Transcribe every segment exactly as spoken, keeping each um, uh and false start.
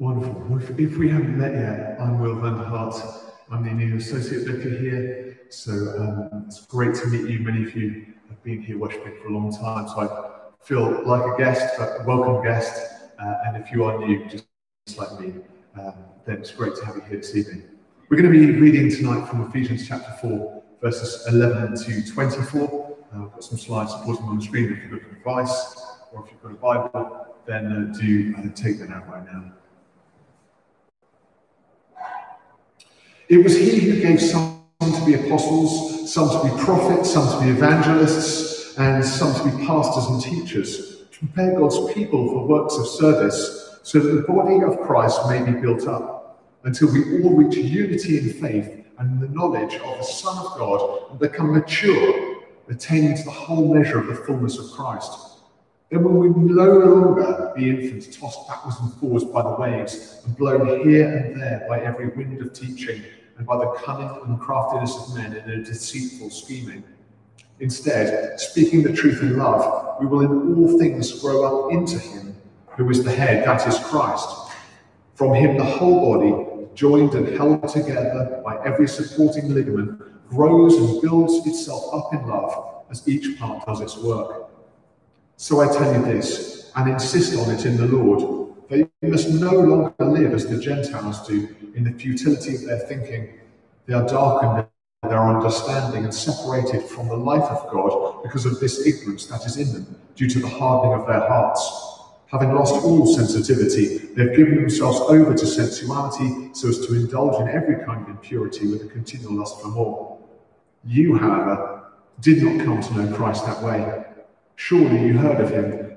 Wonderful. Well, if, if we haven't met yet, I'm Will Van der Hart. I'm the new Associate Vicar here. So um, it's great to meet you. Many of you have been here worshiping for a long time, so I feel like a guest, a welcome guest. Uh, and if you are new, just like me, um, then it's great to have you here this evening. We're going to be reading tonight from Ephesians chapter four, verses eleven to twenty-four. Uh, I've got some slides supporting on the screen if you've got a device, or if you've got a Bible, then uh, do uh, take that out right now. It was he who gave some to be apostles, some to be prophets, some to be evangelists, and some to be pastors and teachers, to prepare God's people for works of service, so that the body of Christ may be built up, until we all reach unity in faith and in the knowledge of the Son of God, and become mature, attaining to the whole measure of the fullness of Christ. Then will we no longer be infants tossed backwards and forwards by the waves, and blown here and there by every wind of teaching, and by the cunning and craftiness of men in their deceitful scheming. Instead, speaking the truth in love, we will in all things grow up into him who is the head, that is Christ. From him the whole body, joined and held together by every supporting ligament, grows and builds itself up in love as each part does its work. So I tell you this, and insist on it in the Lord, that you must no longer live as the Gentiles do, in the futility of their thinking. They are darkened in their understanding and separated from the life of God because of this ignorance that is in them, due to the hardening of their hearts. Having lost all sensitivity, they have given themselves over to sensuality, so as to indulge in every kind of impurity with a continual lust for more. You, however, did not come to know Christ that way. Surely you heard of him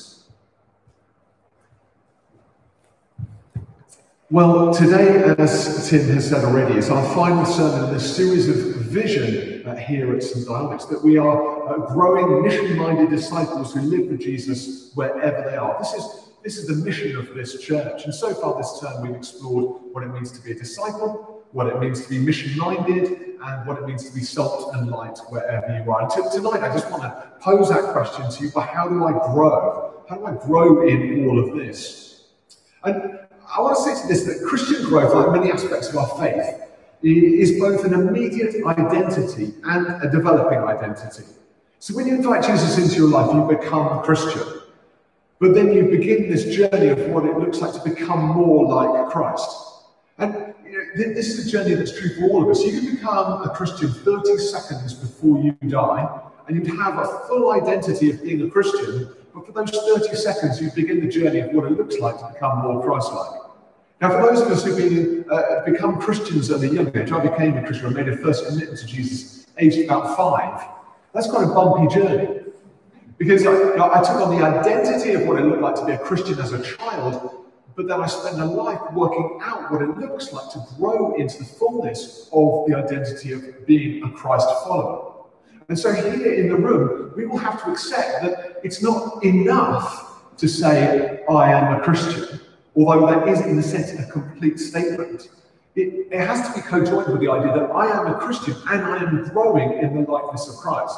Well, today, as Tim has said already, is our final sermon in this series of vision uh, here at Saint Dionysius, that we are uh, growing mission-minded disciples who live for Jesus wherever they are. This is, this is the mission of this church, and so far this term we've explored what it means to be a disciple, what it means to be mission-minded, and what it means to be salt and light wherever you are. And t tonight I just want to pose that question to you, but how do I grow? How do I grow in all of this? And I want to say to this that Christian growth, like many aspects of our faith, is both an immediate identity and a developing identity. So when you invite Jesus into your life, you become a Christian. But then you begin this journey of what it looks like to become more like Christ. And you know, this is a journey that's true for all of us. You can become a Christian thirty seconds before you die, and you'd have a full identity of being a Christian, but for those thirty seconds, you begin the journey of what it looks like to become more Christ-like. Now, for those of us who've been, uh, become Christians at a young age, I became a Christian, I made a first commitment to Jesus aged about five. That's quite a bumpy journey, because I, you know, I took on the identity of what it looked like to be a Christian as a child, but then I spent a life working out what it looks like to grow into the fullness of the identity of being a Christ follower. And so here in the room, we will have to accept that it's not enough to say, I am a Christian, although that is, in a sense, a complete statement. It, it has to be co-joined with the idea that I am a Christian and I am growing in the likeness of Christ.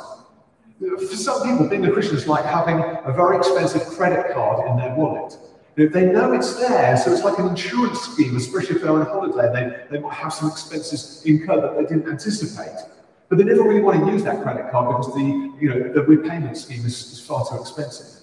For some people, being a Christian is like having a very expensive credit card in their wallet. They know it's there, so it's like an insurance scheme, especially if they're on holiday and they, they might have some expenses incurred that they didn't anticipate. But they never really want to use that credit card because the, you know, the repayment scheme is, is far too expensive.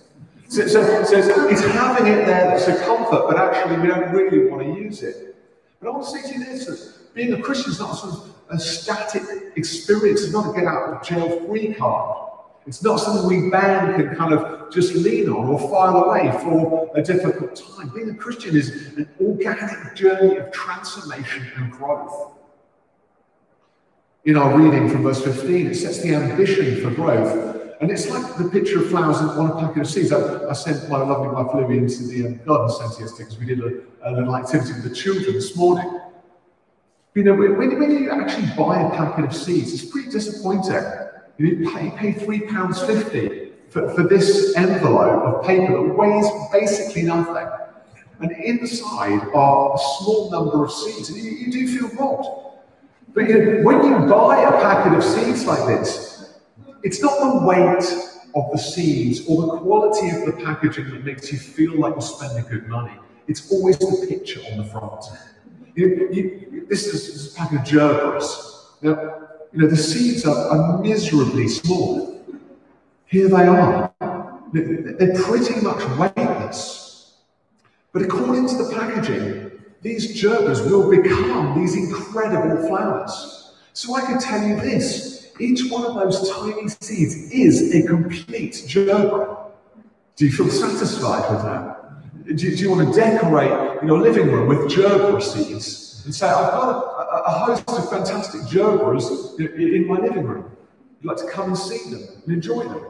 So, so, so it's having it there that's a comfort, but actually we don't really want to use it. But I want to say to you this, that being a Christian is not sort of a static experience. It's not a get out of jail free card. It's not something we bank and kind of just lean on or file away for a difficult time. Being a Christian is an organic journey of transformation and growth. In our reading from verse fifteen, it sets the ambition for growth. And it's like the picture of flowers on a packet of seeds. I, I sent my lovely wife Louie into the um, garden centre yesterday because we did a, a little activity with the children this morning. You know, when, when you actually buy a packet of seeds, it's pretty disappointing. You pay, pay three pounds fifty for, for this envelope of paper that weighs basically nothing. And inside are a small number of seeds. And you, you do feel robbed. But you know, when you buy a packet of seeds like this, it's not the weight of the seeds or the quality of the packaging that makes you feel like you're spending good money. It's always the picture on the front. You, you, this is a pack of gerberas. Now, you know, the seeds are, are miserably small. Here they are. They're pretty much weightless. But according to the packaging, these gerberas will become these incredible flowers. So I could tell you this. Each one of those tiny seeds is a complete gerbera. Do you feel satisfied with that? Do you, do you want to decorate your living room with gerbera seeds and say, I've got a, a, a host of fantastic gerberas in, in my living room. You'd like to come and see them and enjoy them.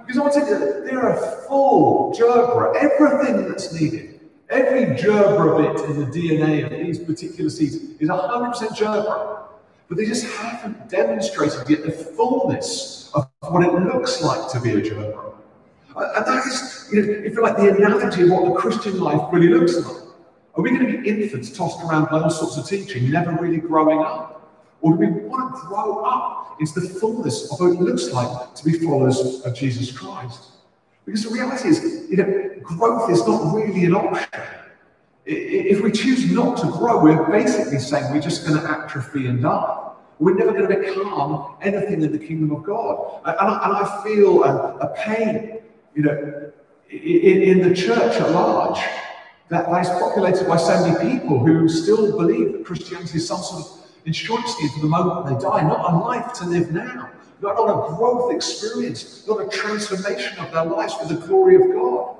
Because I want to tell you, they're a full gerbera, everything that's needed. Every gerbera bit in the D N A of these particular seeds is one hundred percent gerbera. But they just haven't demonstrated yet the fullness of what it looks like to be a gerbera. And that is, you know, if you like, the analogy of what the Christian life really looks like. Are we going to be infants tossed around by all sorts of teaching, never really growing up? Or do we want to grow up into the fullness of what it looks like to be followers of Jesus Christ? Because the reality is, you know, growth is not really an option. If we choose not to grow, we're basically saying we're just going to atrophy and die. We're never going to become anything in the kingdom of God. And I, and I feel a, a pain, you know, in, in the church at large that is populated by so many people who still believe that Christianity is some sort of insurance scheme for the moment they die, not a life to live now, not a growth experience, not a transformation of their lives for the glory of God.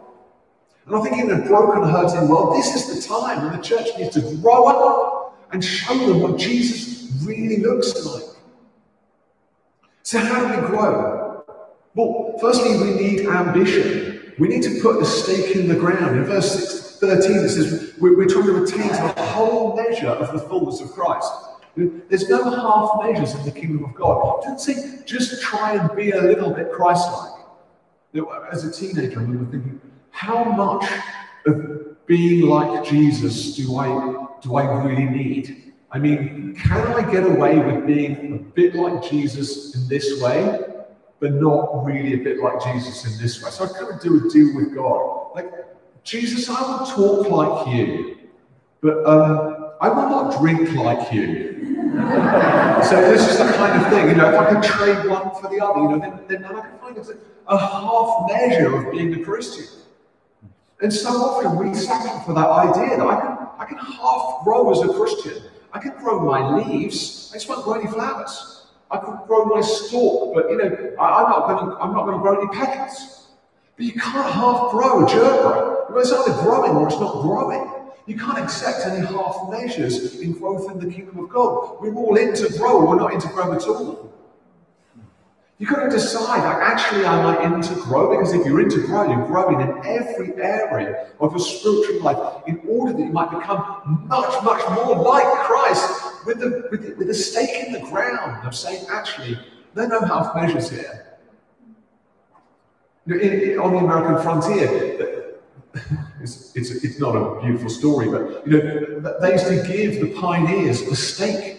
And I think in a broken, hurting world, this is the time when the church needs to grow up and show them what Jesus really looks like. So how do we grow? Well, firstly, we need ambition. We need to put a stake in the ground. In verse thirteen, it says, we're trying to attain to the whole measure of the fullness of Christ. There's no half measures in the kingdom of God. Don't say, just try and be a little bit Christ-like. As a teenager, I remember thinking, how much of being like Jesus do I do I really need? I mean, can I get away with being a bit like Jesus in this way, but not really a bit like Jesus in this way? So I kind of do a deal with God. Like, Jesus, I will talk like you, but um, I will not drink like you. So this is the kind of thing, you know, if I can trade one for the other, you know, then, then I can find a half measure of being a Christian. And so often we settle for that idea that I can, I can half grow as a Christian. I can grow my leaves. I just won't grow any flowers. I can grow my stalk, but you know, I, I'm not going to. I'm not going to grow any petals. But you can't half grow a gerbera. It's either growing or it's not growing. You can't accept any half measures in growth in the kingdom of God. We're all into grow. We're not into grow at all. You've got to decide, like, actually, am I into grow? Because if you're into grow, you're growing in every area of your spiritual life in order that you might become much, much more like Christ with a, with a, with a stake in the ground of saying, actually, there are no half measures here. You know, in, in, on the American frontier, it's, it's, it's not a beautiful story, but you know, they used to give the pioneers a stake.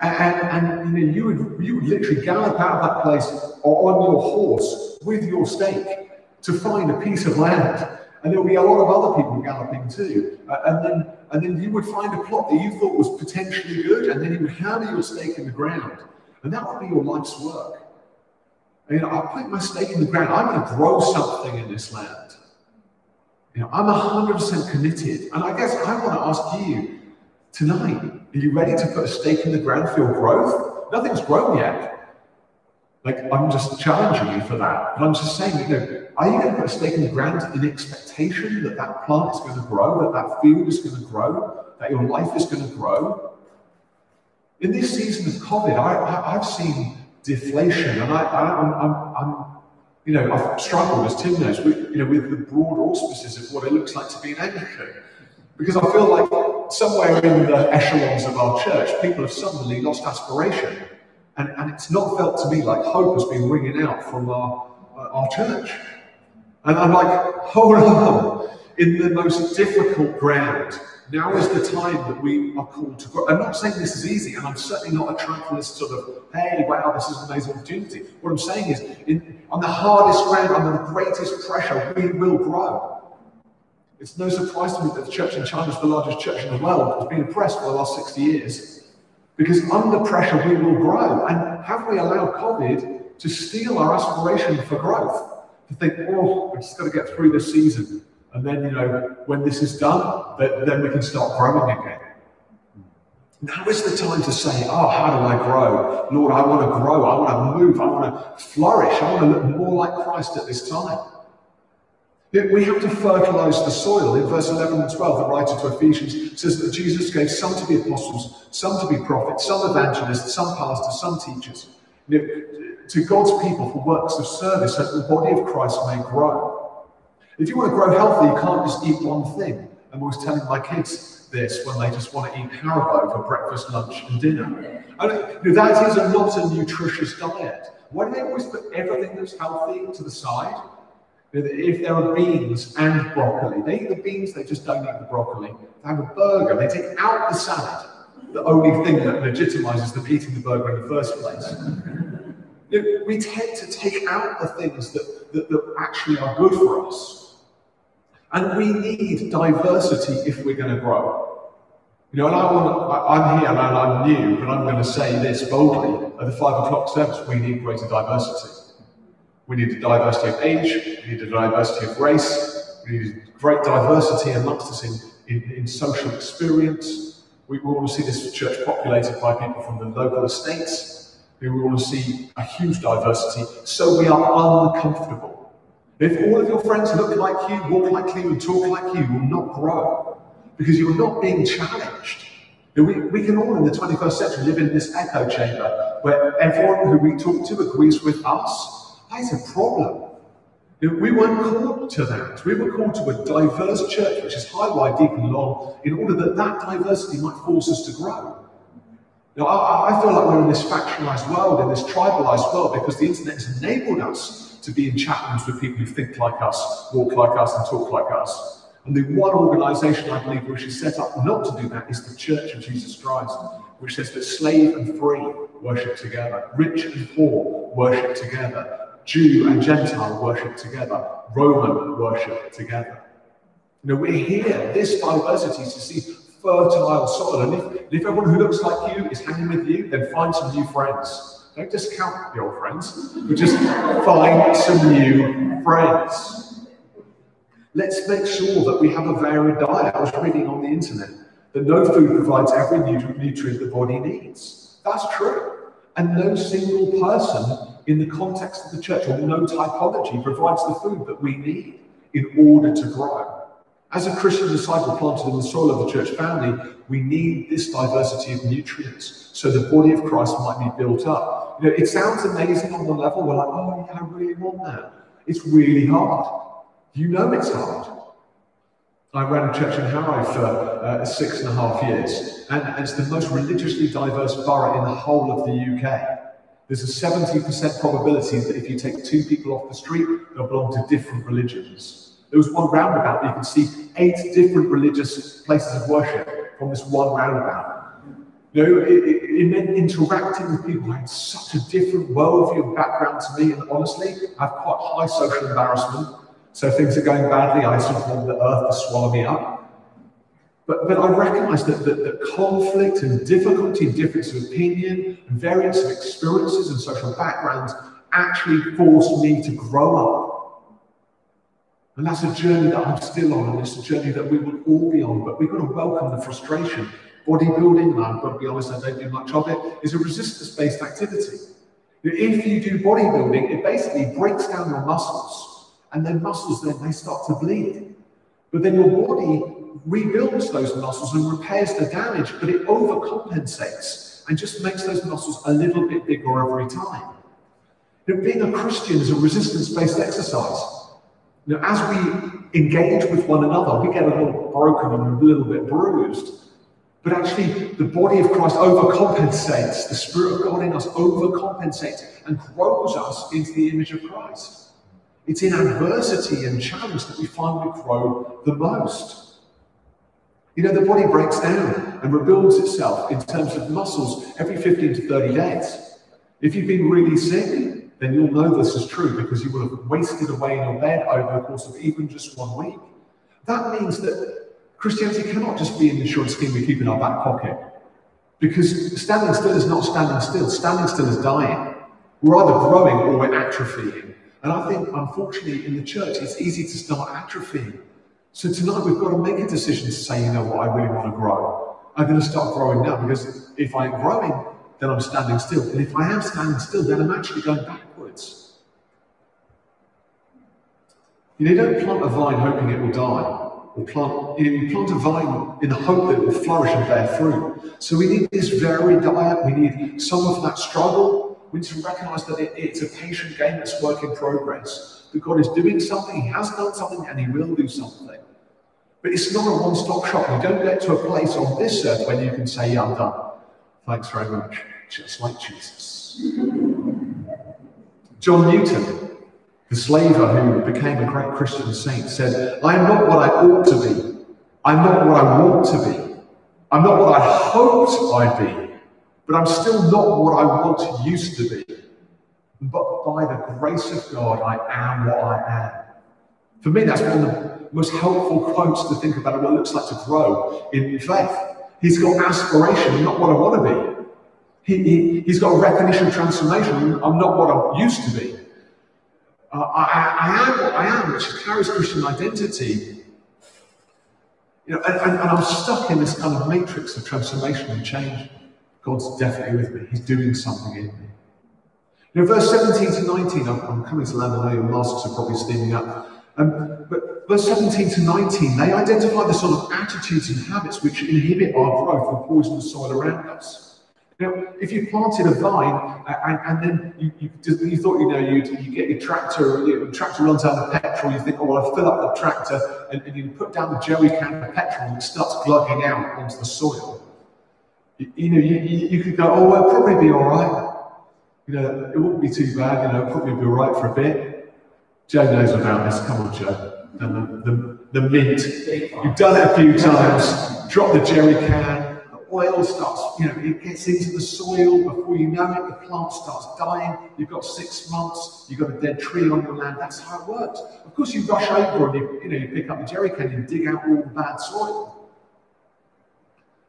And, and you, know, you, would, you would literally gallop out of that place or on your horse with your stake to find a piece of land. And there would be a lot of other people galloping too. Uh, and, then, and then you would find a plot that you thought was potentially good, and then you would hammer your stake in the ground. And that would be your life's work. You know, I put my stake in the ground. I'm going to grow something in this land. You know, I'm one hundred percent committed. And I guess I want to ask you tonight, are you ready to put a stake in the ground for your growth? Nothing's grown yet. Like, I'm just challenging you for that. And I'm just saying, you know, are you going to put a stake in the ground in expectation that that plant is going to grow, that that field is going to grow, that your life is going to grow? In this season of COVID, I, I, I've seen deflation, and I, I, I'm, I'm, I'm, you know, I've struggled, as Tim knows, with, you know, with the broad auspices of what it looks like to be an Anglican. Because I feel like somewhere in the echelons of our church, people have suddenly lost aspiration. And, and it's not felt to me like hope has been ringing out from our, uh, our church. And I'm like, hold on, in the most difficult ground, now is the time that we are called to grow. I'm not saying this is easy, and I'm certainly not attracting this sort of, hey, wow, this is an amazing opportunity. What I'm saying is, in, on the hardest ground, under the greatest pressure, we will grow. It's no surprise to me that the church in China is the largest church in the world. It's been oppressed for the last sixty years. Because under pressure, we will grow. And have we allowed COVID to steal our aspiration for growth? To think, oh, we've just got to get through this season. And then, you know, when this is done, then we can start growing again. Now is the time to say, oh, how do I grow? Lord, I want to grow. I want to move. I want to flourish. I want to look more like Christ at this time. We have to fertilize the soil. In verse eleven and twelve, the writer to Ephesians says that Jesus gave some to be apostles, some to be prophets, some evangelists, some pastors, some teachers. You know, to God's people for works of service, that the body of Christ may grow. If you want to grow healthy, you can't just eat one thing. I'm always telling my kids this when they just want to eat Haribo for breakfast, lunch, and dinner. I mean, you know, that is a not a nutritious diet. Why do they always put everything that's healthy to the side? If there are beans and broccoli, they eat the beans, they just don't eat the broccoli. They have a burger, they take out the salad, the only thing that legitimizes them eating the burger in the first place. We tend to take out the things that, that, that actually are good for us. And we need diversity if we're going to grow. You know, and I want, I'm here and I'm new, but I'm going to say this boldly. At the five o'clock service, we need greater diversity. We need a diversity of age, we need a diversity of race, we need great diversity amongst us in, in, in social experience. We, we want to see this church populated by people from the local estates. We want to see a huge diversity, so we are uncomfortable. If all of your friends look like you, walk like you, and talk like you, you will not grow, because you are not being challenged. We, we can all, in the twenty-first century, live in this echo chamber where everyone who we talk to agrees with us. That's a problem. We weren't called to that. We were called to a diverse church, which is high, wide, deep, and long, in order that that diversity might force us to grow. Now, I, I feel like we're in this factionalized world, in this tribalized world, because the internet has enabled us to be in chat rooms with people who think like us, walk like us, and talk like us. And the one organization I believe which is set up not to do that is the Church of Jesus Christ, which says that slave and free worship together, rich and poor worship together, Jew and Gentile worship together, Roman worship together. You know, we're here, this diversity, to see fertile soil. And if, and if everyone who looks like you is hanging with you, then find some new friends. Don't discount your friends, but just find some new friends. Let's make sure that we have a varied diet. I was reading on the internet that no food provides every nutrient the body needs. That's true. And no single person in the context of the church, or no typology, provides the food that we need in order to grow. As a Christian disciple planted in the soil of the church family, we need this diversity of nutrients so the body of Christ might be built up. You know, it sounds amazing on one level. We're like, oh, yeah, I really want that. It's really hard. You know it's hard. I ran a church in Harrow for uh, six and a half years, and it's the most religiously diverse borough in the whole of the U K. There's a seventy percent probability that if you take two people off the street, they'll belong to different religions. There was one roundabout that you could see eight different religious places of worship from this one roundabout. You know, it, it, it meant interacting with people who had such a different worldview and background to me, and honestly, I have quite high social embarrassment. So if things are going badly, I sort of want the earth to swallow me up. But, but I recognize that, that, that conflict and difficulty and difference of opinion and variance of experiences and social backgrounds actually forced me to grow up. And that's a journey that I'm still on, and it's a journey that we will all be on, but we've got to welcome the frustration. Bodybuilding, and I've got to be honest, I don't do much of it, is a resistance-based activity. If you do bodybuilding, it basically breaks down your muscles, and then muscles, then they start to bleed. But then your body rebuilds those muscles and repairs the damage, but it overcompensates and just makes those muscles a little bit bigger every time. You know, being a Christian is a resistance-based exercise. You know, as we engage with one another, we get a little broken and a little bit bruised. But actually, the body of Christ overcompensates. The Spirit of God in us overcompensates and grows us into the image of Christ. It's in adversity and challenge that we find we grow the most. You know, the body breaks down and rebuilds itself in terms of muscles every fifteen to thirty days. If you've been really sick, then you'll know this is true because you will have wasted away in your bed over the course of even just one week. That means that Christianity cannot just be an insurance scheme we keep in our back pocket, because standing still is not standing still. Standing still is dying. We're either growing or we're atrophying. And I think, unfortunately, in the church, it's easy to start atrophying. So tonight we've got to make a decision to say, you know what, I really want to grow. I'm going to start growing now, because if I'm growing, then I'm standing still. And if I am standing still, then I'm actually going backwards. You know, you don't plant a vine hoping it will die. Or plant, you plant a vine in the hope that it will flourish and bear fruit. So we need this varied diet, we need some of that struggle. We need to recognise that it, it's a patient game that's work in progress. That God is doing something, He has done something, and He will do something. But it's not a one-stop shop. You don't get to a place on this earth where you can say, yeah, I'm done. Thanks very much. Just like Jesus. John Newton, the slaver who became a great Christian saint, said, I am not what I ought to be. I'm not what I want to be. I'm not what I hoped I'd be. But I'm still not what I once used to be. But by the grace of God, I am what I am. For me, that's one of the most helpful quotes to think about what it looks like to grow in faith. He's got aspiration, not what I want to be. He, he, he's got a recognition of transformation. I'm not what I used to be. Uh, I, I am what I am, which carries Christian identity. You know, and, and, and I'm stuck in this kind of matrix of transformation and change. God's definitely with me. He's doing something in me. You know, verse seventeen to nineteen, I'm, I'm coming to land, I know your masks are probably steaming up. Um, but verse seventeen to nineteen, they identify the sort of attitudes and habits which inhibit our growth and poison the soil around us. Now, if you planted a vine and, and then you, you, you thought, you know, you'd, you get your tractor, your tractor runs out of petrol, you think, oh, well, I'll fill up the tractor, and, and you put down the jerry can of petrol and it starts glugging out onto the soil. You, you know, you, you, you could go, oh, well, it'll probably be all right. You know, it wouldn't be too bad, you know, it'll probably be all right for a bit. Joe knows about this, come on, Joe. And the, the, the mint. You've done it a few times, drop the jerry can. Oil starts, you know, it gets into the soil. Before you know it, the plant starts dying. You've got six months. You've got a dead tree on your land. That's how it works. Of course, you rush over and you, you know, you pick up the jerry can and dig out all the bad soil.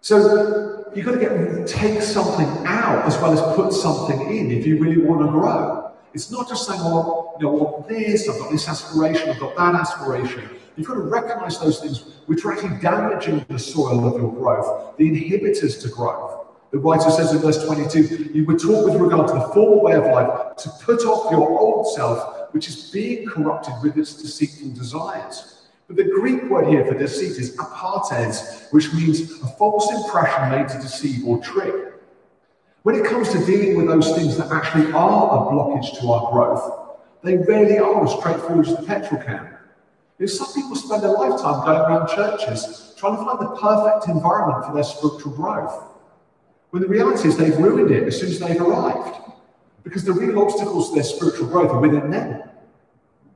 So you've got to get take something out as well as put something in if you really want to grow. It's not just saying, well, you know, I want this. I've got this aspiration. I've got that aspiration. You've got to recognise those things which are actually damaging the soil of your growth, the inhibitors to growth. The writer says in verse twenty-two, you were taught with regard to the former way of life to put off your old self, which is being corrupted with its deceitful desires. But the Greek word here for deceit is apartes, which means a false impression made to deceive or trick. When it comes to dealing with those things that actually are a blockage to our growth, they rarely are as straightforward as the petrol can. If some people spend their lifetime going around churches trying to find the perfect environment for their spiritual growth, when the reality is they've ruined it as soon as they've arrived, because the real obstacles to their spiritual growth are within them.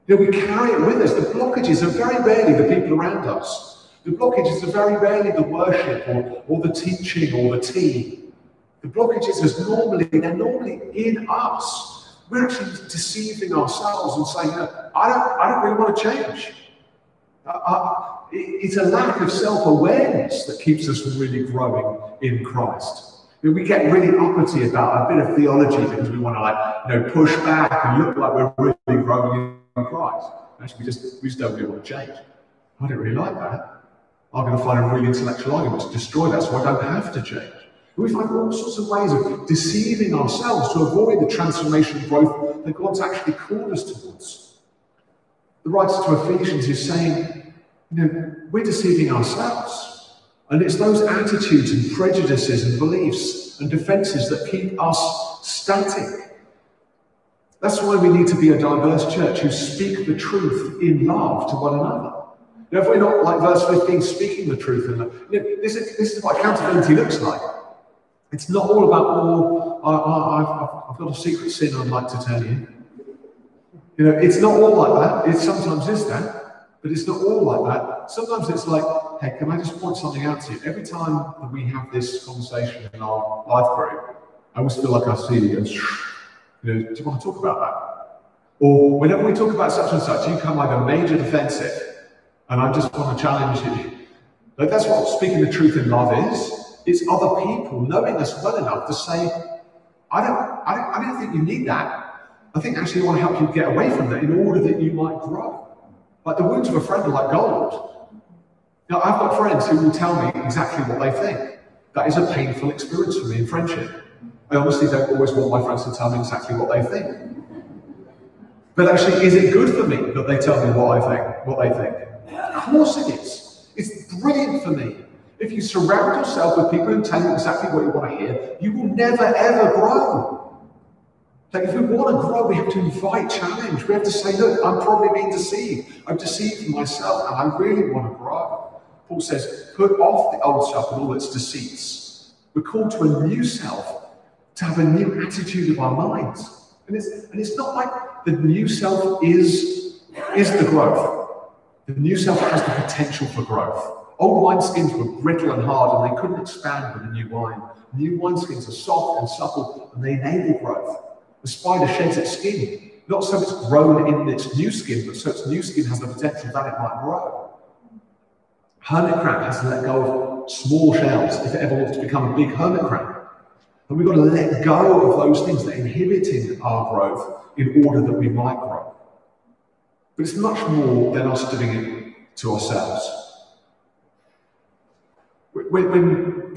You know, we carry it with us. The blockages are very rarely the people around us. The blockages are very rarely the worship or, or the teaching or the team. The blockages are normally, they're normally in us. We're actually deceiving ourselves and saying, no, I don't, I don't really want to change. Uh, uh, it's a lack of self-awareness that keeps us from really growing in Christ. I mean, we get really uppity about a bit of theology because we want to, like, you know, push back and look like we're really growing in Christ. Actually, we just we just don't really want to change. I don't really like that. I'm going to find a really intellectual argument to destroy that, so I don't have to change. And we find all sorts of ways of deceiving ourselves to avoid the transformation and growth that God's actually called us towards. The writer to Ephesians is saying, you know, we're deceiving ourselves. And it's those attitudes and prejudices and beliefs and defenses that keep us static. That's why we need to be a diverse church who speak the truth in love to one another. You know, if we're not, like verse fifteen, speaking the truth, and you know, this is this is what accountability looks like. It's not all about, oh, I, I, I've, I've got a secret sin I'd like to tell you. You know, it's not all like that. It sometimes is that, but it's not all like that. Sometimes it's like, hey, can I just point something out to you? Every time that we have this conversation in our life group, I always feel like I see you and, you know, do you want to talk about that? Or whenever we talk about such and such, you come like a major defensive. And I just want to challenge you. Like, that's what speaking the truth in love is. It's other people knowing us well enough to say, I don't, I don't, I don't think you need that. I think actually I want to help you get away from that in order that you might grow. Like, the wounds of a friend are like gold. Now, I've got friends who will tell me exactly what they think. That is a painful experience for me in friendship. I honestly don't always want my friends to tell me exactly what they think. But actually, is it good for me that they tell me what I think, what they think? Of course it is. It's brilliant for me. If you surround yourself with people who tell you exactly what you want to hear, you will never, ever grow. Like, if we want to grow, we have to invite challenge. We have to say, look, I'm probably being deceived. I'm deceived myself, and I really want to grow. Paul says, put off the old self and all its deceits. We're called to a new self, to have a new attitude of our minds. And it's, and it's not like the new self is, is the growth. The new self has the potential for growth. Old wineskins were brittle and hard, and they couldn't expand with a new wine. New wineskins are soft and supple, and they enable growth. The spider sheds its skin, not so it's grown in its new skin, but so its new skin has the potential that it might grow. Hermit crab has to let go of small shells if it ever wants to become a big hermit crab. And we've got to let go of those things that are inhibiting our growth in order that we might grow. But it's much more than us doing it to ourselves. When, when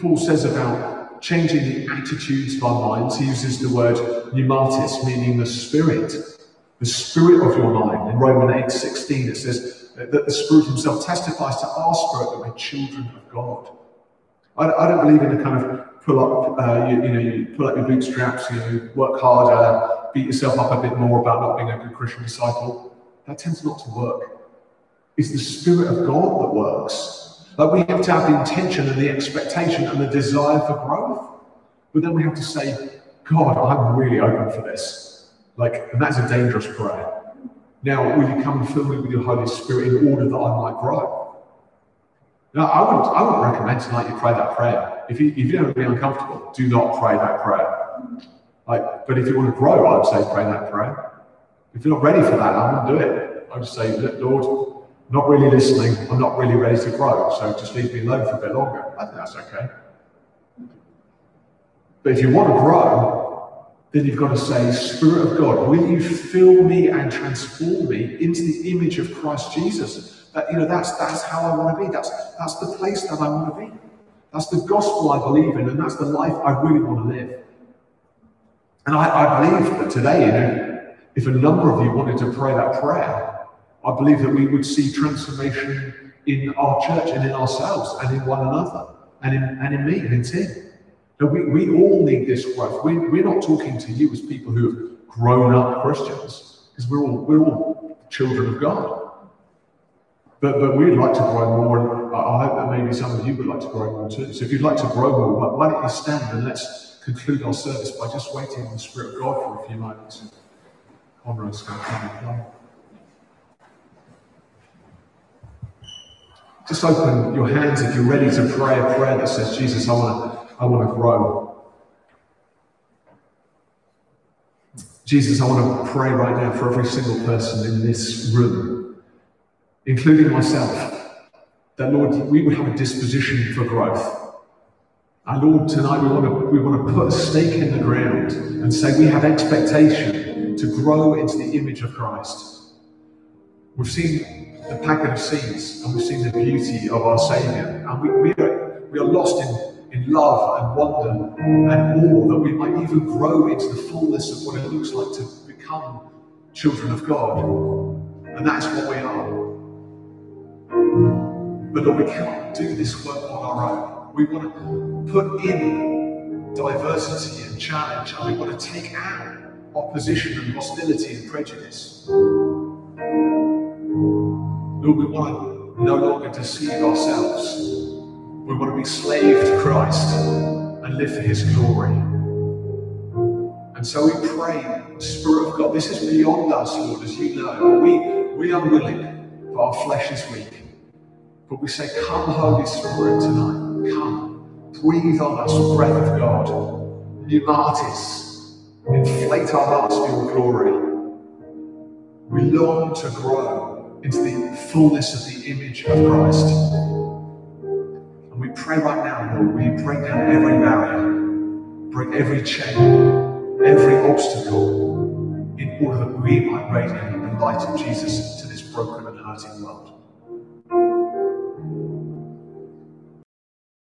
Paul says about changing the attitudes of our minds, he uses the word pneumatis, meaning the spirit, the spirit of your mind. In Romans eight sixteen, it says that the Spirit himself testifies to our spirit that we're children of God. I, I don't believe in the kind of pull up, uh, you, you know, you pull up your bootstraps, you know, work harder, beat yourself up a bit more about not being a good Christian disciple. That tends not to work. It's the Spirit of God that works. Like, we have to have the intention and the expectation and the desire for growth. But then we have to say, God, I'm really open for this. Like, and that's a dangerous prayer. Now, will you come and fill me with your Holy Spirit in order that I might grow? Now, I would, I would recommend tonight you pray that prayer. If you, if you don't feel uncomfortable, do not pray that prayer. Like, but if you want to grow, I would say pray that prayer. If you're not ready for that, I won't do it. I just say, Lord, I'm not really listening. I'm not really ready to grow, so just leave me alone for a bit longer. I think that's okay. But if you want to grow, then you've got to say, Spirit of God, will you fill me and transform me into the image of Christ Jesus? That, you know, that's that's how I want to be. That's that's the place that I want to be. That's the gospel I believe in, and that's the life I really want to live. And I, I believe that today, you know, if a number of you wanted to pray that prayer, I believe that we would see transformation in our church and in ourselves and in one another and in, and in me and in Tim. Now, we, we all need this growth. We, we're not talking to you as people who have grown up Christians, because we're all, we're all children of God. But, but we'd like to grow more, and I hope that maybe some of you would like to grow more too. So if you'd like to grow more, why don't you stand and let's conclude our service by just waiting on the Spirit of God for a few moments. Honor us, God, God. Just open your hands if you're ready to pray a prayer that says, Jesus, I want to I want to grow. Jesus, I want to pray right now for every single person in this room, including myself, that, Lord, we would have a disposition for growth. And Lord, tonight we want to we want to put a stake in the ground and say we have expectation to grow into the image of Christ. We've seen the packet of seeds, and we've seen the beauty of our Saviour, and we, we are we are lost in, in love and wonder and awe that we might even grow into the fullness of what it looks like to become children of God. And that's what we are. But Lord, we cannot do this work on our own. We want to put in diversity and challenge, and we want to take out opposition and hostility and prejudice. Lord, we want to no longer deceive ourselves. We want to be slave to Christ and live for his glory. And so we pray, Spirit of God, this is beyond us, Lord, as you know. We, we are willing, but our flesh is weak. But we say, come, Holy Spirit, tonight. Come, breathe on us the breath of God. Pneumatis, inflate our hearts for your glory. We long to grow into the fullness of the image of Christ. And we pray right now, Lord, we bring down every barrier, bring every chain, every obstacle, in order that we might radiate the light of Jesus to this broken and hurting world.